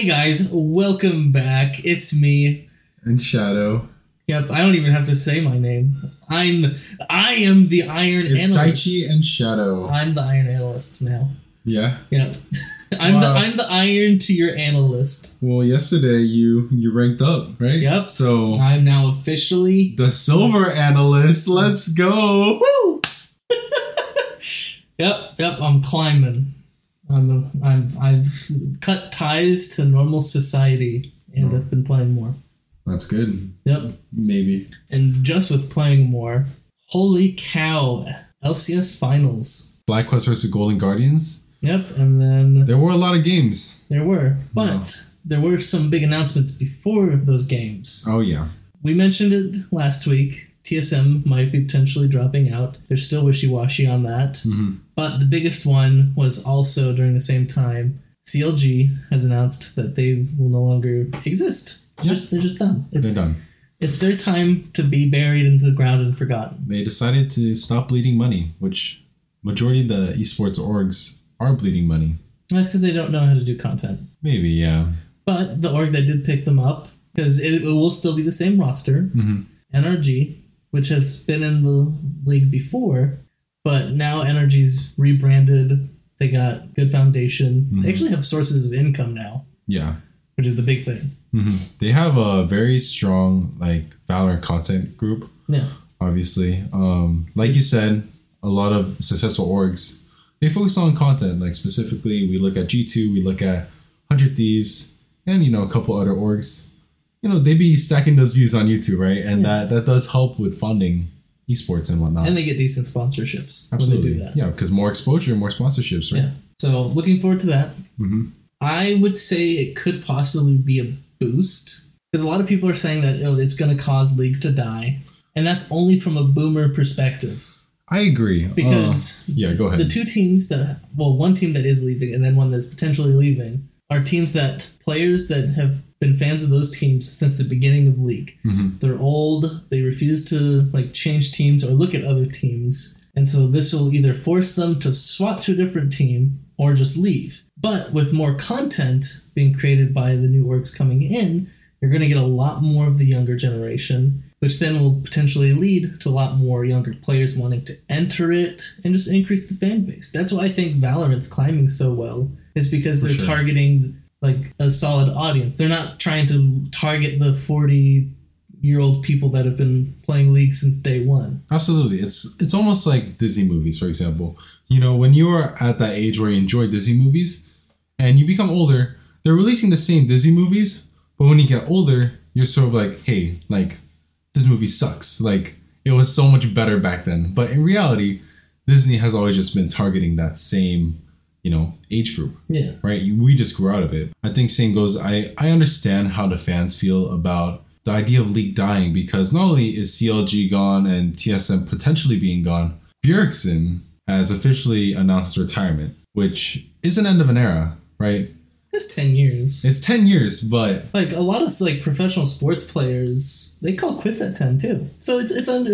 Hey guys, welcome back. It's me. And Shadow. Yep, I don't even have to say my name. I am the Iron Analyst. It's Daichi and Shadow. I'm the Iron Analyst now. Yeah? Yeah. I'm the Iron to your Analyst. Well, yesterday you ranked up, right? Yep. So I'm now officially the Silver Analyst. Let's go! Woo! Yep, I'm climbing. I've cut ties to normal society and I've been playing more. That's good. Yep. Maybe. And just with playing more, holy cow, LCS Finals. FlyQuest versus Golden Guardians. Yep, and then... There were a lot of games. There were, but there were some big announcements before those games. Oh, yeah. We mentioned it last week. TSM might be potentially dropping out. They're still wishy-washy on that. Mm-hmm. But the biggest one was also during the same time. CLG has announced that they will no longer exist. Yep. They're just done. They're done. It's their time to be buried into the ground and forgotten. They decided to stop bleeding money, which majority of the esports orgs are bleeding money. That's because they don't know how to do content. Maybe, yeah. But the org that did pick them up, because it will still be the same roster, mm-hmm. NRG, which has been in the league before, but now NRG's rebranded. They got good foundation. Mm-hmm. They actually have sources of income now. Yeah. Which is the big thing. Mm-hmm. They have a very strong Valorant content group. Yeah. Obviously. Like you said, a lot of successful orgs, they focus on content. Specifically, we look at G2, we look at 100 Thieves, and, a couple other orgs. They be stacking those views on YouTube, right? And that does help with funding esports and whatnot. And they get decent sponsorships. Absolutely. When they do that. Yeah, because more exposure, more sponsorships, right? Yeah. So, looking forward to that. Mm-hmm. I would say it could possibly be a boost, because a lot of people are saying that it's going to cause League to die, and that's only from a boomer perspective. I agree, because go ahead. The two teams one team that is leaving and then one that's potentially leaving are teams that players that have been fans of those teams since the beginning of League. Mm-hmm. They're old. They refuse to change teams or look at other teams, and so this will either force them to swap to a different team or just leave. But with more content being created by the new orgs coming in, you're going to get a lot more of the younger generation, which then will potentially lead to a lot more younger players wanting to enter it and just increase the fan base. That's why I think Valorant's climbing so well, is because they're targeting a solid audience. They're not trying to target the 40-year-old people that have been playing League since day one. Absolutely. It's almost like Disney movies, for example. When you are at that age where you enjoy Disney movies and you become older, they're releasing the same Disney movies, but when you get older, you're sort of hey, this movie sucks. It was so much better back then. But in reality, Disney has always just been targeting that same, age group. Yeah. Right? We just grew out of it. I think same goes. I understand how the fans feel about the idea of League dying, because not only is CLG gone and TSM potentially being gone, Bjergsen has officially announced his retirement, which is an end of an era, right? It's 10 years. It's 10 years, but... a lot of, professional sports players, they call quits at 10, too. So it's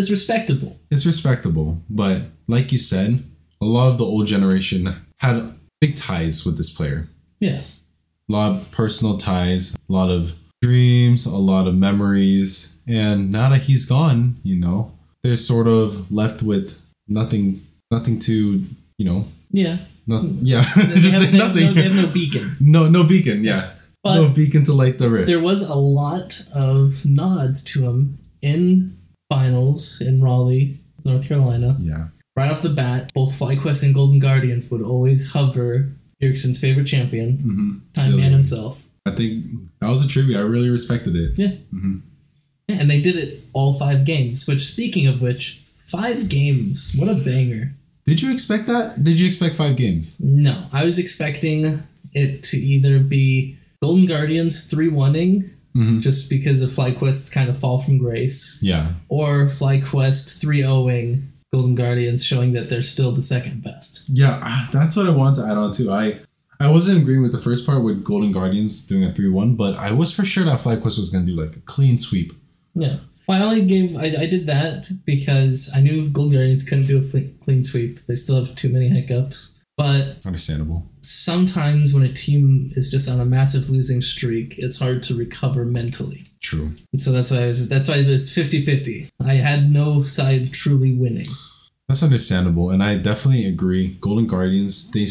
respectable. It's respectable, but like you said, a lot of the old generation had big ties with this player. Yeah. A lot of personal ties, a lot of dreams, a lot of memories, and now that he's gone, they're sort of left with nothing to, Yeah. Nothing. They have no beacon. No beacon, yeah. But no beacon to light the rift. There was a lot of nods to him in finals in Raleigh, North Carolina. Yeah. Right off the bat, both FlyQuest and Golden Guardians would always hover Bjergsen's favorite champion, Time Man himself. I think that was a tribute. I really respected it. Yeah. Mm-hmm. Yeah, and they did it all 5 games, which, speaking of which, 5 games. What a banger. Did you expect that? Did you expect 5 games? No. I was expecting it to either be Golden Guardians 3-1-ing, just because of FlyQuest's kind of fall from grace. Yeah. Or FlyQuest 3-0-ing Golden Guardians, showing that they're still the second best. Yeah, that's what I wanted to add on to. I wasn't agreeing with the first part with Golden Guardians doing a 3-1, but I was for sure that FlyQuest was going to do a clean sweep. Yeah. Well, I did that because I knew Golden Guardians couldn't do a clean sweep. They still have too many hiccups. But understandable. Sometimes when a team is just on a massive losing streak, it's hard to recover mentally. True. And so that's why it was 50-50. I had no side truly winning. That's understandable, and I definitely agree. Golden Guardians, they've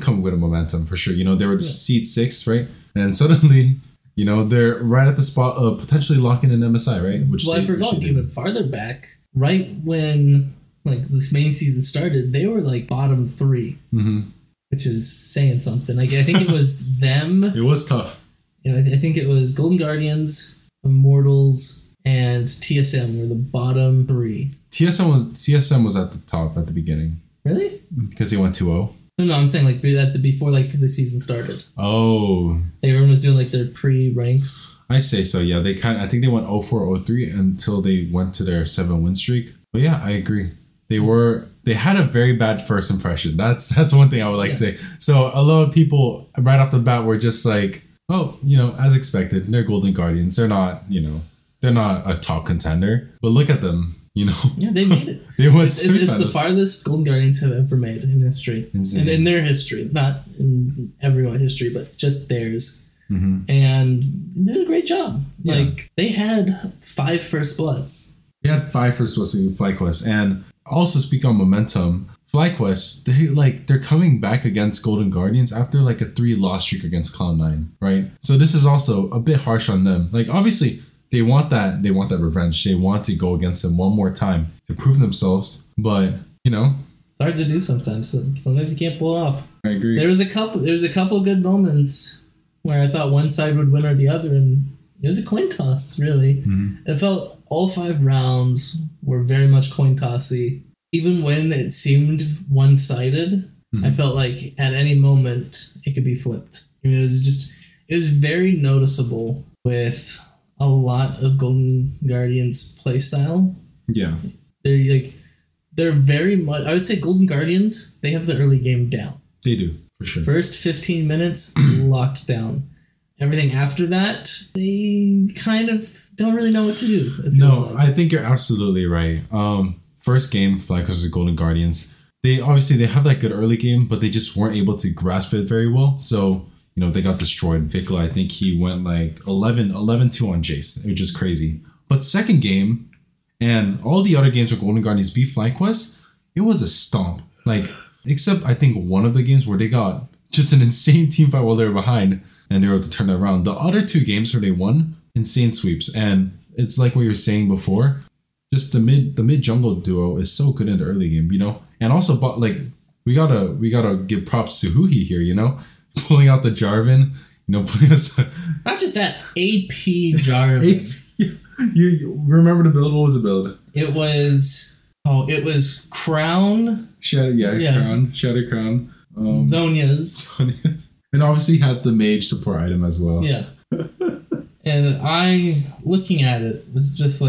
come with a momentum for sure. You know, they were seed 6, right? And suddenly, you know, they're right at the spot of potentially locking in MSI, right? I forgot even farther back, right when this main season started, they were bottom 3, mm-hmm. which is saying something. I think it was them. It was tough. Yeah, I think it was Golden Guardians, Immortals, and TSM were the bottom 3. TSM was at the top at the beginning. Really? Because he went 2-0. No, I'm saying before the season started. Oh. Everyone was doing their pre-ranks. I say so, yeah. They I think they went 0-4, 0-3 until they went to their 7-win streak. But yeah, I agree. They had a very bad first impression. That's one thing I would to say. So a lot of people right off the bat were just oh, you know, as expected, they're Golden Guardians. They're not, you know, they're not a top contender. But look at them. You know, yeah, they made it. They went it's the farthest Golden Guardians have ever made in history, and in their history, not in everyone's history, but just theirs. Mm-hmm. And they did a great job. Yeah. They had 5 first bloods. They had 5 first bloods in FlyQuest, and also speak on momentum. FlyQuest, they're coming back against Golden Guardians after a 3-loss streak against Cloud9, right? So this is also a bit harsh on them. Obviously. They want that revenge. They want to go against them one more time to prove themselves. But, you know, it's hard to do sometimes. Sometimes you can't pull it off. I agree. There was a couple good moments where I thought one side would win or the other, and it was a coin toss, really. Mm-hmm. It felt all 5 rounds were very much coin tossy. Even when it seemed one-sided, mm-hmm. I felt at any moment it could be flipped. I mean, it was very noticeable with a lot of Golden Guardians playstyle. Yeah. They're very much, I would say Golden Guardians, they have the early game down. They do, for sure. First 15 minutes, locked down. Everything after that, they kind of don't really know what to do. I think you're absolutely right. First game, FlyQuest versus Golden Guardians. They have that good early game, but they just weren't able to grasp it very well. So, you know, they got destroyed. Vicla, I think he went 11-2 on Jace, which is crazy. But second game, and all the other games with Golden Guardians beat FlyQuest, it was a stomp. Except I think one of the games where they got just an insane team fight while they were behind, and they were able to turn it around. The other 2 games where they won, insane sweeps. And it's like what you were saying before, just the mid jungle duo is so good in the early game, you know. And also, but we gotta give props to Huhi here, you know. Pulling out the Jarvan, you know, putting us... Not just that, AP Jarvan. You remember the build? What was the build? It was Crown. Crown. Shadow Crown. Zonias. And obviously had the mage support item as well. Yeah. And I, looking at it, was just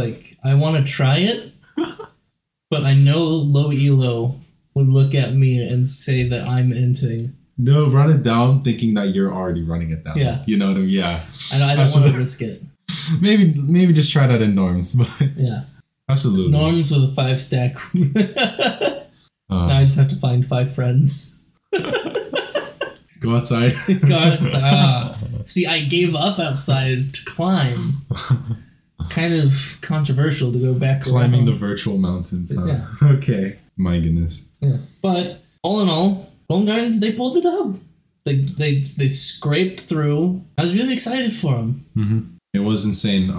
I want to try it, but I know low elo would look at me and say that I'm inting. No, run it down thinking that you're already running it down. Yeah. You know what I mean? Yeah. And I don't want to risk it. Maybe just try that in norms. But yeah. Absolutely. Norms with a 5 stack. Now I just have to find 5 friends. Go outside. See, I gave up outside to climb. It's kind of controversial to go back. Climbing around the virtual mountains. Huh? Yeah. Okay. My goodness. Yeah. But all in all, Golden Guardians, they pulled the dub. They scraped through. I was really excited for them. Mm-hmm. It was insane.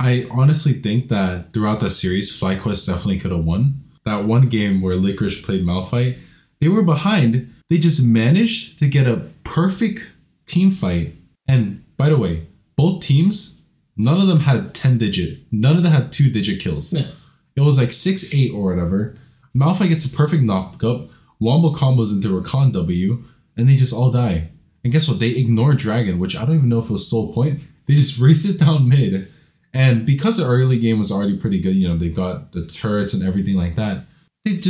I honestly think that throughout that series, FlyQuest definitely could have won. That one game where Licorice played Malphite, they were behind. They just managed to get a perfect team fight. And by the way, both teams, none of them had 10-digit. None of them had 2-digit kills. Yeah. It was 6-8 or whatever. Malphite gets a perfect knockup. Wombo combos into Rakan W, and they just all die. And guess what? They ignore Dragon, which I don't even know if it was Soul Point. They just race it down mid. And because the early game was already pretty good, you know, they got the turrets and everything like that. It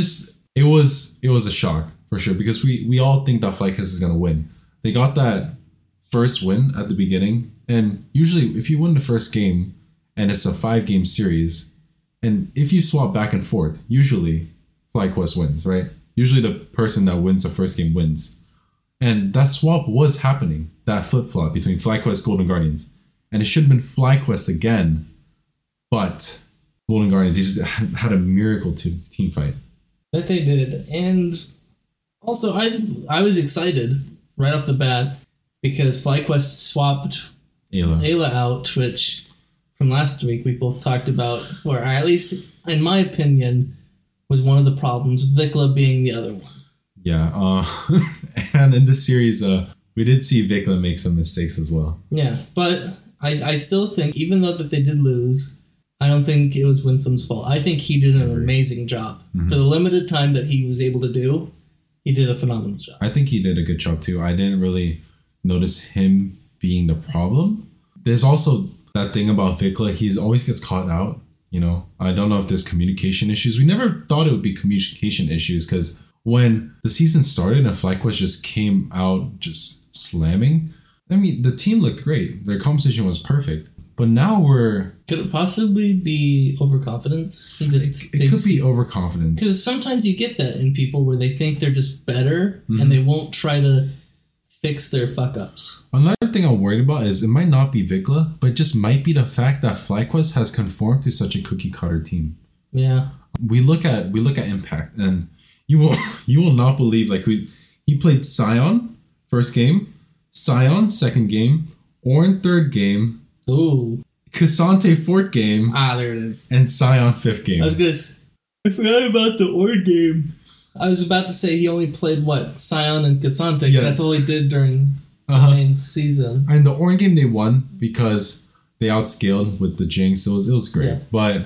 was a shock for sure, because we all think that FlyQuest is gonna win. They got that first win at the beginning, and usually if you win the first game and it's a 5-game series, and if you swap back and forth, usually FlyQuest wins, right? Usually the person that wins the first game wins. And that swap was happening, that flip-flop between FlyQuest, Golden Guardians. And it should have been FlyQuest again, but Golden Guardians, they just had a miracle team fight. That they did. And also, I was excited right off the bat because FlyQuest swapped Ayla out, which from last week we both talked about, or at least in my opinion, was one of the problems, Vicla being the other one. Yeah, and in this series, we did see Vicla make some mistakes as well. Yeah, but I still think, even though that they did lose, I don't think it was Winsome's fault. I think he did an amazing job. Mm-hmm. For the limited time that he was able to do, he did a phenomenal job. I think he did a good job too. I didn't really notice him being the problem. There's also that thing about Vicla, he always gets caught out. You know, I don't know if there's communication issues. We never thought it would be communication issues because when the season started and FlyQuest just came out just slamming, I mean, the team looked great. Their composition was perfect. But now we're... Could it possibly be overconfidence? It could be overconfidence. Because sometimes you get that in people where they think they're just better and they won't try to fix their fuck-ups. Another thing I'm worried about is it might not be Vicla, but it just might be the fact that FlyQuest has conformed to such a cookie-cutter team. Yeah. We look at Impact, and you will not believe, like, he played Sion first game, Sion second game, Ornn third game, ooh, K'Sante fourth game, there it is, and Sion fifth game. I forgot about the Ornn game. I was about to say he only played, Sion and K'Sante, because that's all he did during the main season. And the Ornn game they won because they outscaled with the Jinx, so it was great. Yeah. But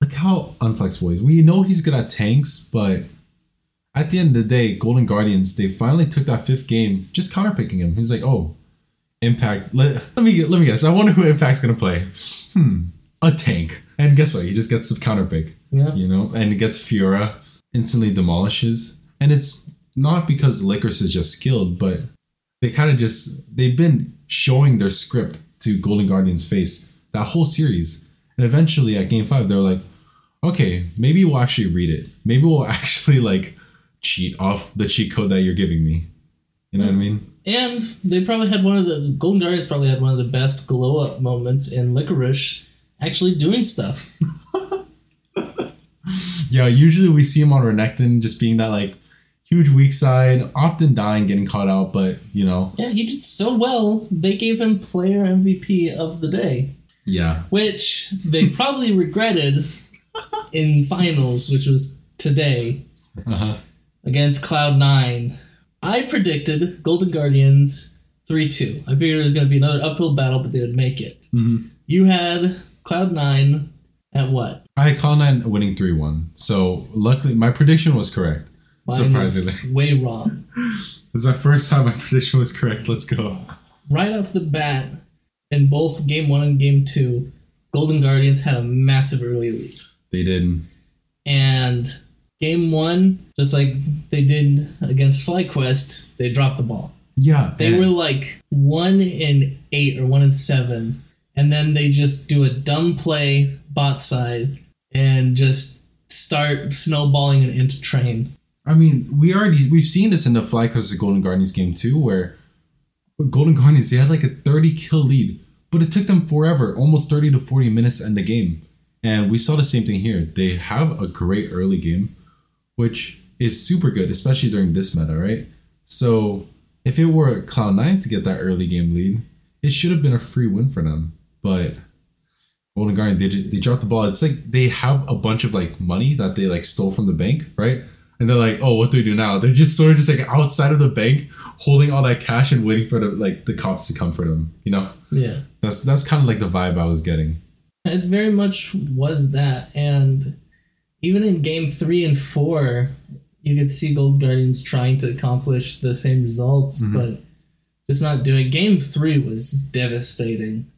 look how unflexible he is. We know he's good at tanks, but at the end of the day, Golden Guardians, they finally took that fifth game, just counterpicking him. He's like, oh, Impact. Let me guess. I wonder who Impact's going to play. A tank. And guess what? He just gets the counterpick. Yeah. You know, and he gets Fiora. Instantly demolishes, and it's not because Licorice is just skilled, but they kind of just, they've been showing their script to Golden Guardians' face that whole series, and eventually at game 5 they're like, okay, maybe we'll actually read it, maybe we'll actually cheat off the cheat code that you're giving me, you know what I mean? And they probably had one of the best glow up moments in Licorice actually doing stuff. Yeah, usually we see him on Renekton just being that, huge weak side, often dying, getting caught out, but, you know. Yeah, he did so well, they gave him player MVP of the day. Yeah. Which they probably regretted in finals, which was today, against Cloud9. I predicted Golden Guardians 3-2. I figured it was going to be another uphill battle, but they would make it. Mm-hmm. You had Cloud9 at what? I had Cloud9 winning 3-1. So, luckily, my prediction was correct. Mine surprisingly. Was way wrong. This is the first time my prediction was correct. Let's go. Right off the bat, in both Game 1 and Game 2, Golden Guardians had a massive early lead. They did. And Game 1, just like they did against FlyQuest, they dropped the ball. Yeah. They were 1 in 8 or 1 in 7. And then they just do a dumb play bot side and just start snowballing and into train. I mean, we've seen this in the FlyQuest and Golden Guardians game too, where Golden Guardians, they had a 30 kill lead, but it took them forever, almost 30 to 40 minutes to end the game. And we saw the same thing here. They have a great early game, which is super good, especially during this meta, right? So if it were Cloud9 to get that early game lead, it should have been a free win for them, but Golden Guardian, they dropped the ball. It's they have a bunch of money that they stole from the bank, right? And they're like, oh, what do we do now? They're just sort of just outside of the bank, holding all that cash and waiting for the cops to come for them. You know? Yeah. That's kind of the vibe I was getting. It very much was that, and even in game 3 and 4, you could see Golden Guardians trying to accomplish the same results, but just not doing. Game 3 was devastating.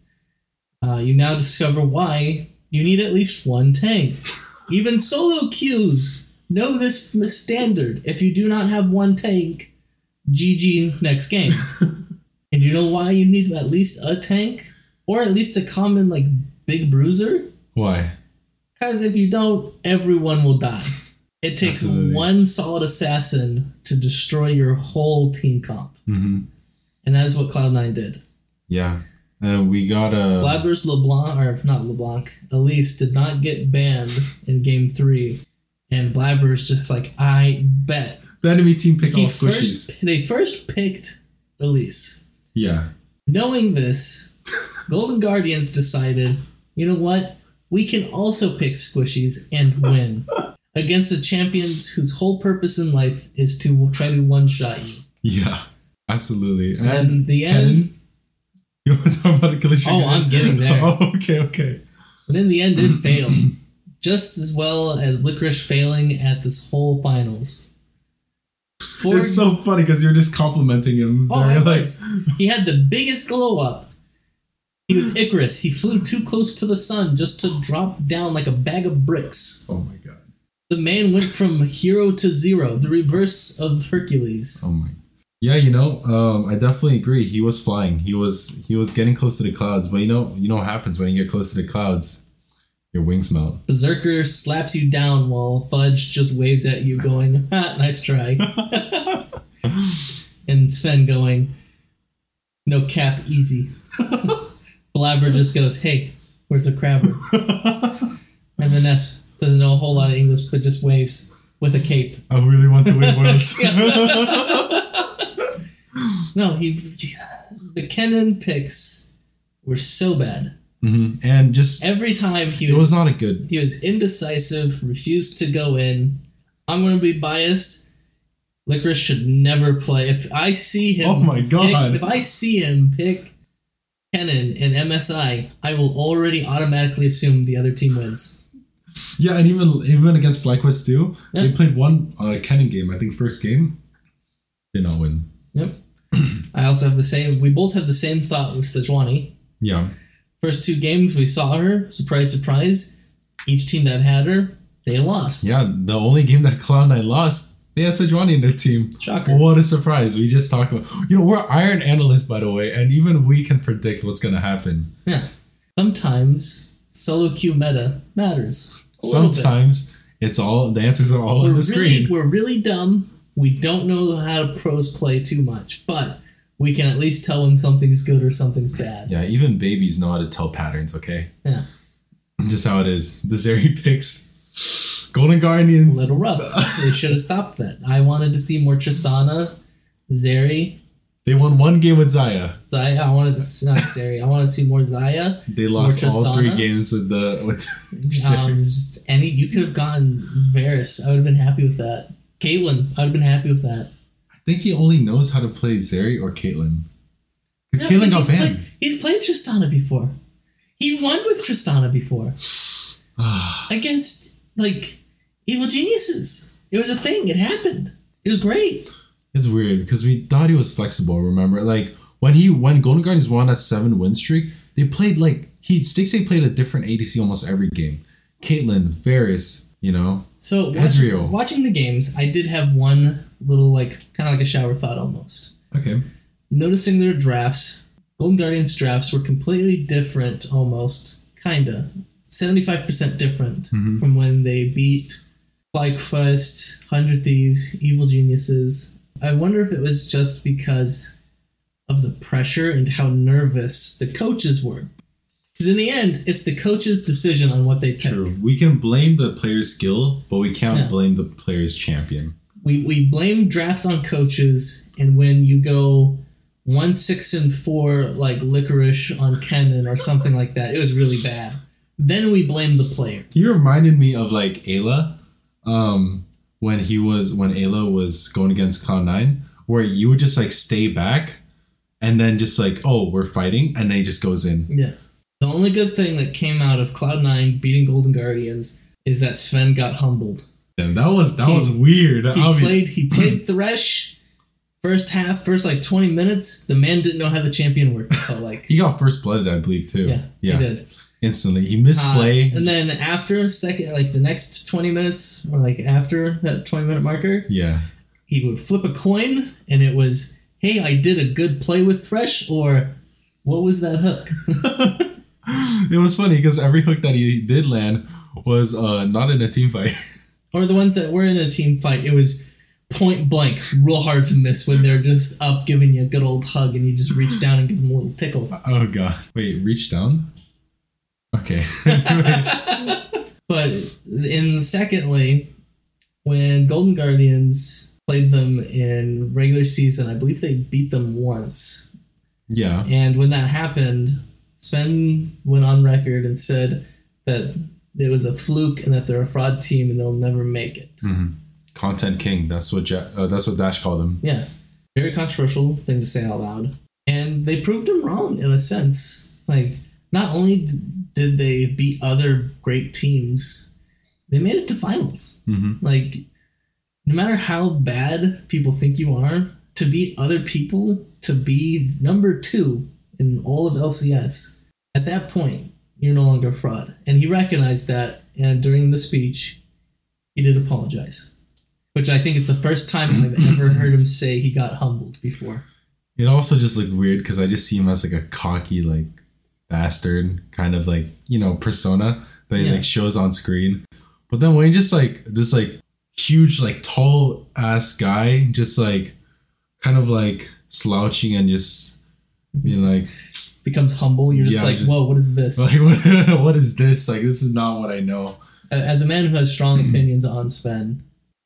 You now discover why you need at least one tank. Even solo queues know this standard. If you do not have one tank, GG next game. And you know why you need at least a tank? Or at least a common, big bruiser? Why? Because if you don't, everyone will die. It takes one solid assassin to destroy your whole team comp. Mm-hmm. And that's what Cloud9 did. Yeah. We got a... Gladber's LeBlanc, or not LeBlanc, Elise did not get banned in Game 3. And Blabber's just like, I bet. The enemy team picked all squishies. They first picked Elise. Yeah. Knowing this, Golden Guardians decided, you know what? We can also pick squishies and win against the champions whose whole purpose in life is to try to one-shot you. Yeah, absolutely. And in the end... You want to talk about the collision? Oh, I'm getting there. Oh, okay. But in the end, it failed. Just as well as Licorice failing at this whole finals. It's so funny because you're just complimenting him. Oh, I was. He had the biggest glow up. He was Icarus. He flew too close to the sun just to drop down like a bag of bricks. Oh my god. The man went from hero to zero, the reverse of Hercules. Oh my. Yeah, you know, I definitely agree. He was flying. He was getting close to the clouds. But you know what happens when you get close to the clouds. Your wings melt. Berserker slaps you down while Fudge just waves at you going, ha, nice try. And Zven going, no cap, easy. Blabber just goes, hey, where's the crabber? And Vanessa doesn't know a whole lot of English, but just waves with a cape. I really want to win Worlds. No, the Kennen picks were so bad. Mm-hmm. And just every time he was indecisive, refused to go in. I'm going to be biased. Licorice should never play. If I see him, oh my god! If I see him pick Kennen and MSI, I will already automatically assume the other team wins. Yeah, and even against FlyQuest too, yeah. They played one Kennen game. I think first game, did not win. Yep. I also have the same. We both have the same thought with Sejuani. Yeah. First two games we saw her, surprise, surprise, each team that had her, they lost. Yeah, the only game that Cloud9 lost, they had Sejuani in their team. Shocker. What a surprise. We just talked about... You know, we're iron analysts, by the way, and even we can predict what's going to happen. Yeah. Sometimes solo queue meta matters. Sometimes it's all... The answers are all on the screen. We're really dumb. We don't know how to pros play too much, but... We can at least tell when something's good or something's bad. Yeah, even babies know how to tell patterns, okay? Yeah. Just how it is. The Zeri picks Golden Guardians. A little rough. They should have stopped that. I wanted to see more Tristana, Zeri. They won one game with Zaya. I wanted to... Not Zeri. I wanted to see more Zaya. They lost all three games with Zeri. Any, you could have gotten Varus. I would have been happy with that. Caitlyn. I would have been happy with that. I think he only knows how to play Zeri or Caitlyn. No, Caitlyn got banned. He's played Tristana before. He won with Tristana before. Against, like, evil geniuses. It was a thing. It happened. It was great. It's weird because we thought he was flexible, remember? Like, when Golden Guardians won that 7-win streak, they played, like, Stixay played a different ADC almost every game. Caitlyn, Varus, you know, so Ezreal. Watching the games, I did have one... little, like, kind of like a shower thought almost. Okay. Noticing their drafts, Golden Guardians drafts were completely different almost, kinda. 75% different from when they beat FlyQuest, 100 Thieves, Evil Geniuses. I wonder if it was just because of the pressure and how nervous the coaches were. Because in the end, it's the coach's decision on what they pick. True. We can blame the player's skill, but we can't blame the player's champion. We blame drafts on coaches, and when you go 1-6-4 like Licorice on Kennen or something like that, it was really bad. Then we blame the player. He reminded me of like Ayla, when Ayla was going against Cloud9, where you would just like stay back, and then just like, oh, we're fighting, and then he just goes in. Yeah. The only good thing that came out of Cloud9 beating Golden Guardians is that Zven got humbled. Damn, that was weird. He played Thresh first like 20 minutes. The man didn't know how the champion worked. Like he got first blooded, I believe, too. Yeah, he did instantly. He missed play, and then after second, like the next 20 minutes, or like after that 20-minute marker, he would flip a coin, and it was, "Hey, I did a good play with Thresh," or "What was that hook?" It was funny because every hook that he did land was not in a team fight. or the ones that were in a team fight, it was point blank, real hard to miss when they're just up giving you a good old hug and you just reach down and give them a little tickle. Oh, God. Wait, reach down? Okay. But, and secondly, when Golden Guardians played them in regular season, I believe they beat them once. Yeah. And when that happened, Zven went on record and said that it was a fluke and that they're a fraud team and they'll never make it. Mm-hmm. Content king. That's what Dash called him. Yeah. Very controversial thing to say out loud. And they proved him wrong in a sense. Like, not only did they beat other great teams, they made it to finals. Mm-hmm. Like, no matter how bad people think you are, to beat other people, to be number 2 in all of LCS, at that point, you're no longer a fraud. And he recognized that, and during the speech, he did apologize. Which I think is the first time I've ever heard him say he got humbled before. It also just looked weird because I just see him as like a cocky, like, bastard kind of, like, you know, persona that he like shows on screen. But then when he just like this like huge, like, tall ass guy just like kind of like slouching and just being like becomes humble, you're just whoa, what is this? Like, what is this? Like, this is not what I know. As a man who has strong opinions on Zven,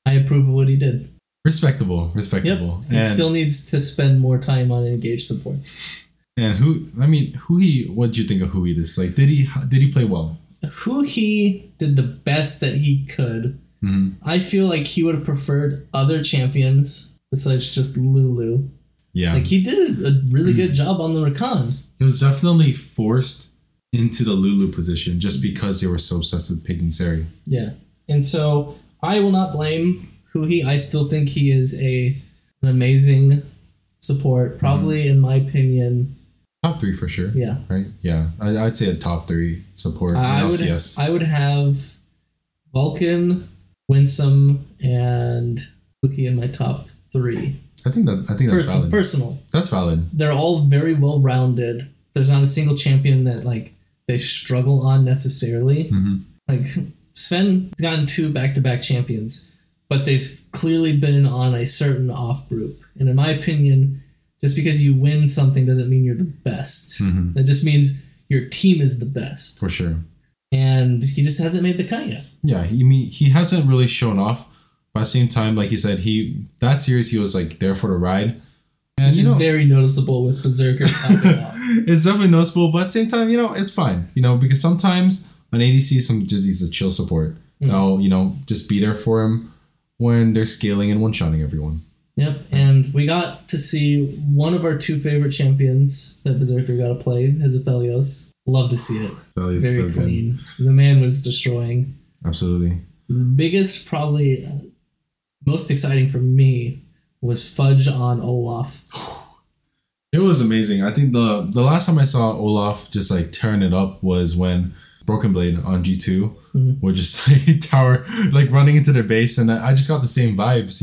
I approve of what he did. Respectable. Yep. He still needs to spend more time on engaged supports. And Huhi, what did you think of Huhi? This, like, did he play well? Huhi did the best that he could. Mm-hmm. I feel like he would have preferred other champions besides just Lulu. Yeah, like, he did a really good job on the Rakan. He was definitely forced into the Lulu position just because they were so obsessed with picking Zeri. Yeah, and so I will not blame Huhi. I still think he is an amazing support. Probably, in my opinion, top 3 for sure. Yeah. Right? Yeah. I'd say a top 3 support in LCS. I would have Vulcan, Winsome, and Huhi in my top 3. I think that's valid. Personal. That's valid. They're all very well-rounded. There's not a single champion that, like, they struggle on necessarily. Mm-hmm. Like, Zven's gotten 2 back-to-back champions, but they've clearly been on a certain off group. And in my opinion, just because you win something doesn't mean you're the best. Mm-hmm. That just means your team is the best. For sure. And he just hasn't made the cut yet. Yeah, he hasn't really shown off. But at the same time, like you said, that series he was like there for the ride. And, which is very noticeable with Berserker. It's definitely noticeable, but at the same time, it's fine. Because sometimes an ADC, he's a chill support. Mm-hmm. They'll, just be there for him when they're scaling and one-shotting everyone. Yep, and we got to see one of our 2 favorite champions that Berserker got to play, Hezefelios. Love to see it. Very so clean. Good. The man was destroying. Absolutely. The biggest, probably most exciting for me, was Fudge on Olaf. It was amazing. I think the last time I saw Olaf just like tearing it up was when Broken Blade on G2 were just like tower, like running into their base, and I just got the same vibes,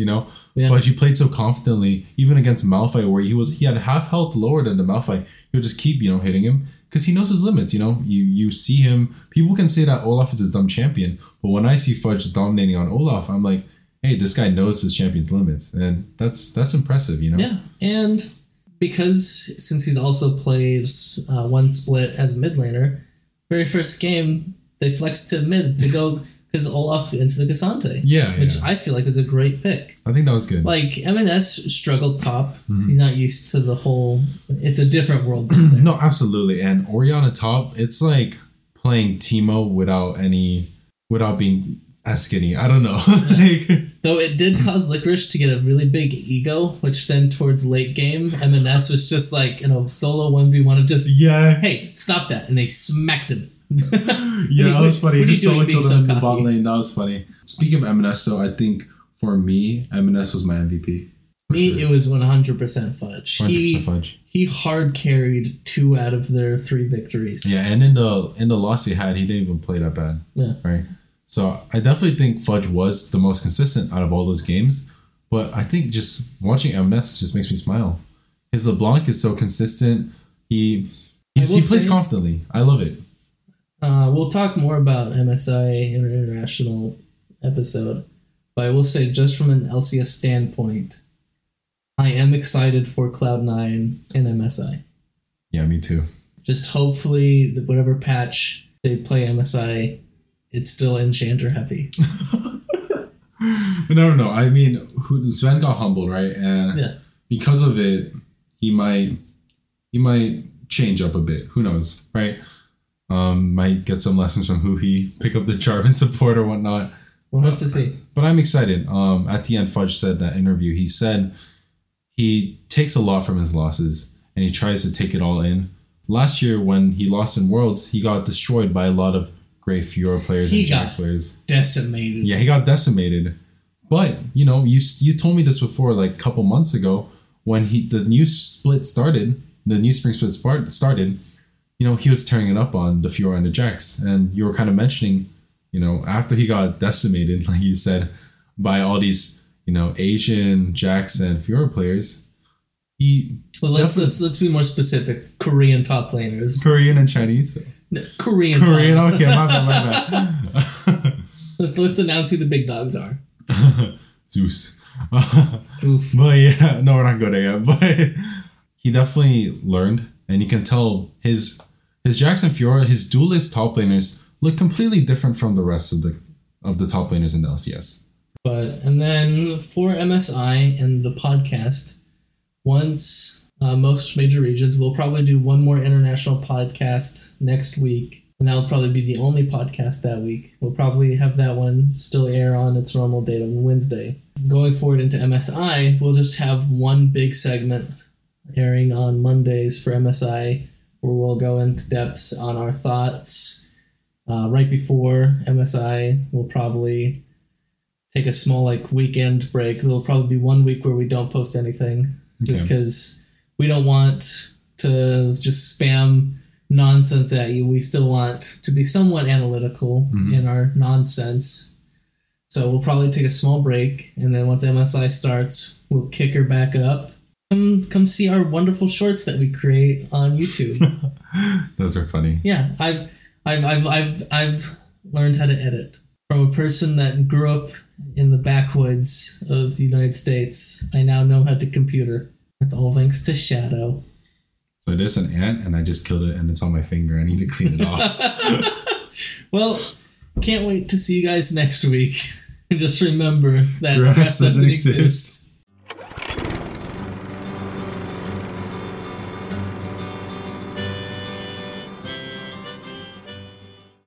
Yeah. But he played so confidently, even against Malphite, where he had half health lower than the Malphite. He would just keep hitting him because he knows his limits. You see him. People can say that Olaf is his dumb champion, but when I see Fudge dominating on Olaf, I'm like, hey, this guy knows his champion's limits, and that's impressive. Yeah, and because since he's also played one split as a mid laner. Very first game, they flexed to mid to go because Olaf into the K'Sante. Yeah. Which I feel like was a great pick. I think that was good. Like, M&S struggled top. Mm-hmm. He's not used to the whole... It's a different world. No, absolutely. And Orianna top, it's like playing Teemo without being as skinny. I don't know. Though it did cause Licorice to get a really big ego, which then towards late game, M&S was just like, solo 1v1 of just, hey, stop that. And they smacked him. That was funny. Just solo killed him in the bot lane. That was funny. Speaking of M&S, though, I think for me, M&S was my MVP. It was 100% Fudge. 100% Fudge. He hard carried 2 out of their 3 victories. Yeah, and in the loss he had, he didn't even play that bad. Yeah. Right? So I definitely think Fudge was the most consistent out of all those games. But I think just watching M&S just makes me smile. His LeBlanc is so consistent. He plays confidently. I love it. We'll talk more about MSI and international episode. But I will say, just from an LCS standpoint, I am excited for Cloud9 and MSI. Yeah, me too. Just hopefully, whatever patch they play MSI, it's still Enchanter heavy. No. I mean, Zven got humbled, right? And yeah. Because of it, he might change up a bit. Who knows, right? Might get some lessons from Huhi, pick up the Jarvan support or whatnot. We'll have to see. But I'm excited. At the end, Fudge said that interview. He said he takes a lot from his losses and he tries to take it all in. Last year, when he lost in Worlds, he got destroyed by a lot of great Fiora players and Jax players. Decimated. Yeah, he got decimated. But you know, you told me this before, like a couple months ago, when the new spring split started. You know, he was tearing it up on the Fiora and the Jax, and you were kind of mentioning, you know, after he got decimated, like you said, by all these, you know, Asian Jax and Fiora players, let's be more specific. Korean top laners. Korean and Chinese. No, Korean. Okay, my bad. Let's announce who the big dogs are. Zeus. But yeah, no, we're not good at it. But he definitely learned, and you can tell his Jax and Fiora, his duelist top laners look completely different from the rest of the top laners in the LCS. But and then for MSI and the podcast, once most major regions, we'll probably do one more international podcast next week, and that'll probably be the only podcast that week. We'll probably have that one still air on its normal date on Wednesday. Going forward into MSI, we'll just have one big segment airing on Mondays for MSI, where we'll go into depths on our thoughts. Right before MSI, we'll probably take a small weekend break. There'll probably be 1 week where we don't post anything, just because we don't want to just spam nonsense at you. We still want to be somewhat analytical in our nonsense. So we'll probably take a small break, and then once MSI starts, we'll kick her back up. Come see our wonderful shorts that we create on YouTube. Those are funny. Yeah, I've learned how to edit from a person that grew up in the backwoods of the United States. I now know how to computer. That's all thanks to Shadow. So there's an ant, and I just killed it, and it's on my finger. I need to clean it off. Well, can't wait to see you guys next week. And just remember that grass doesn't exist.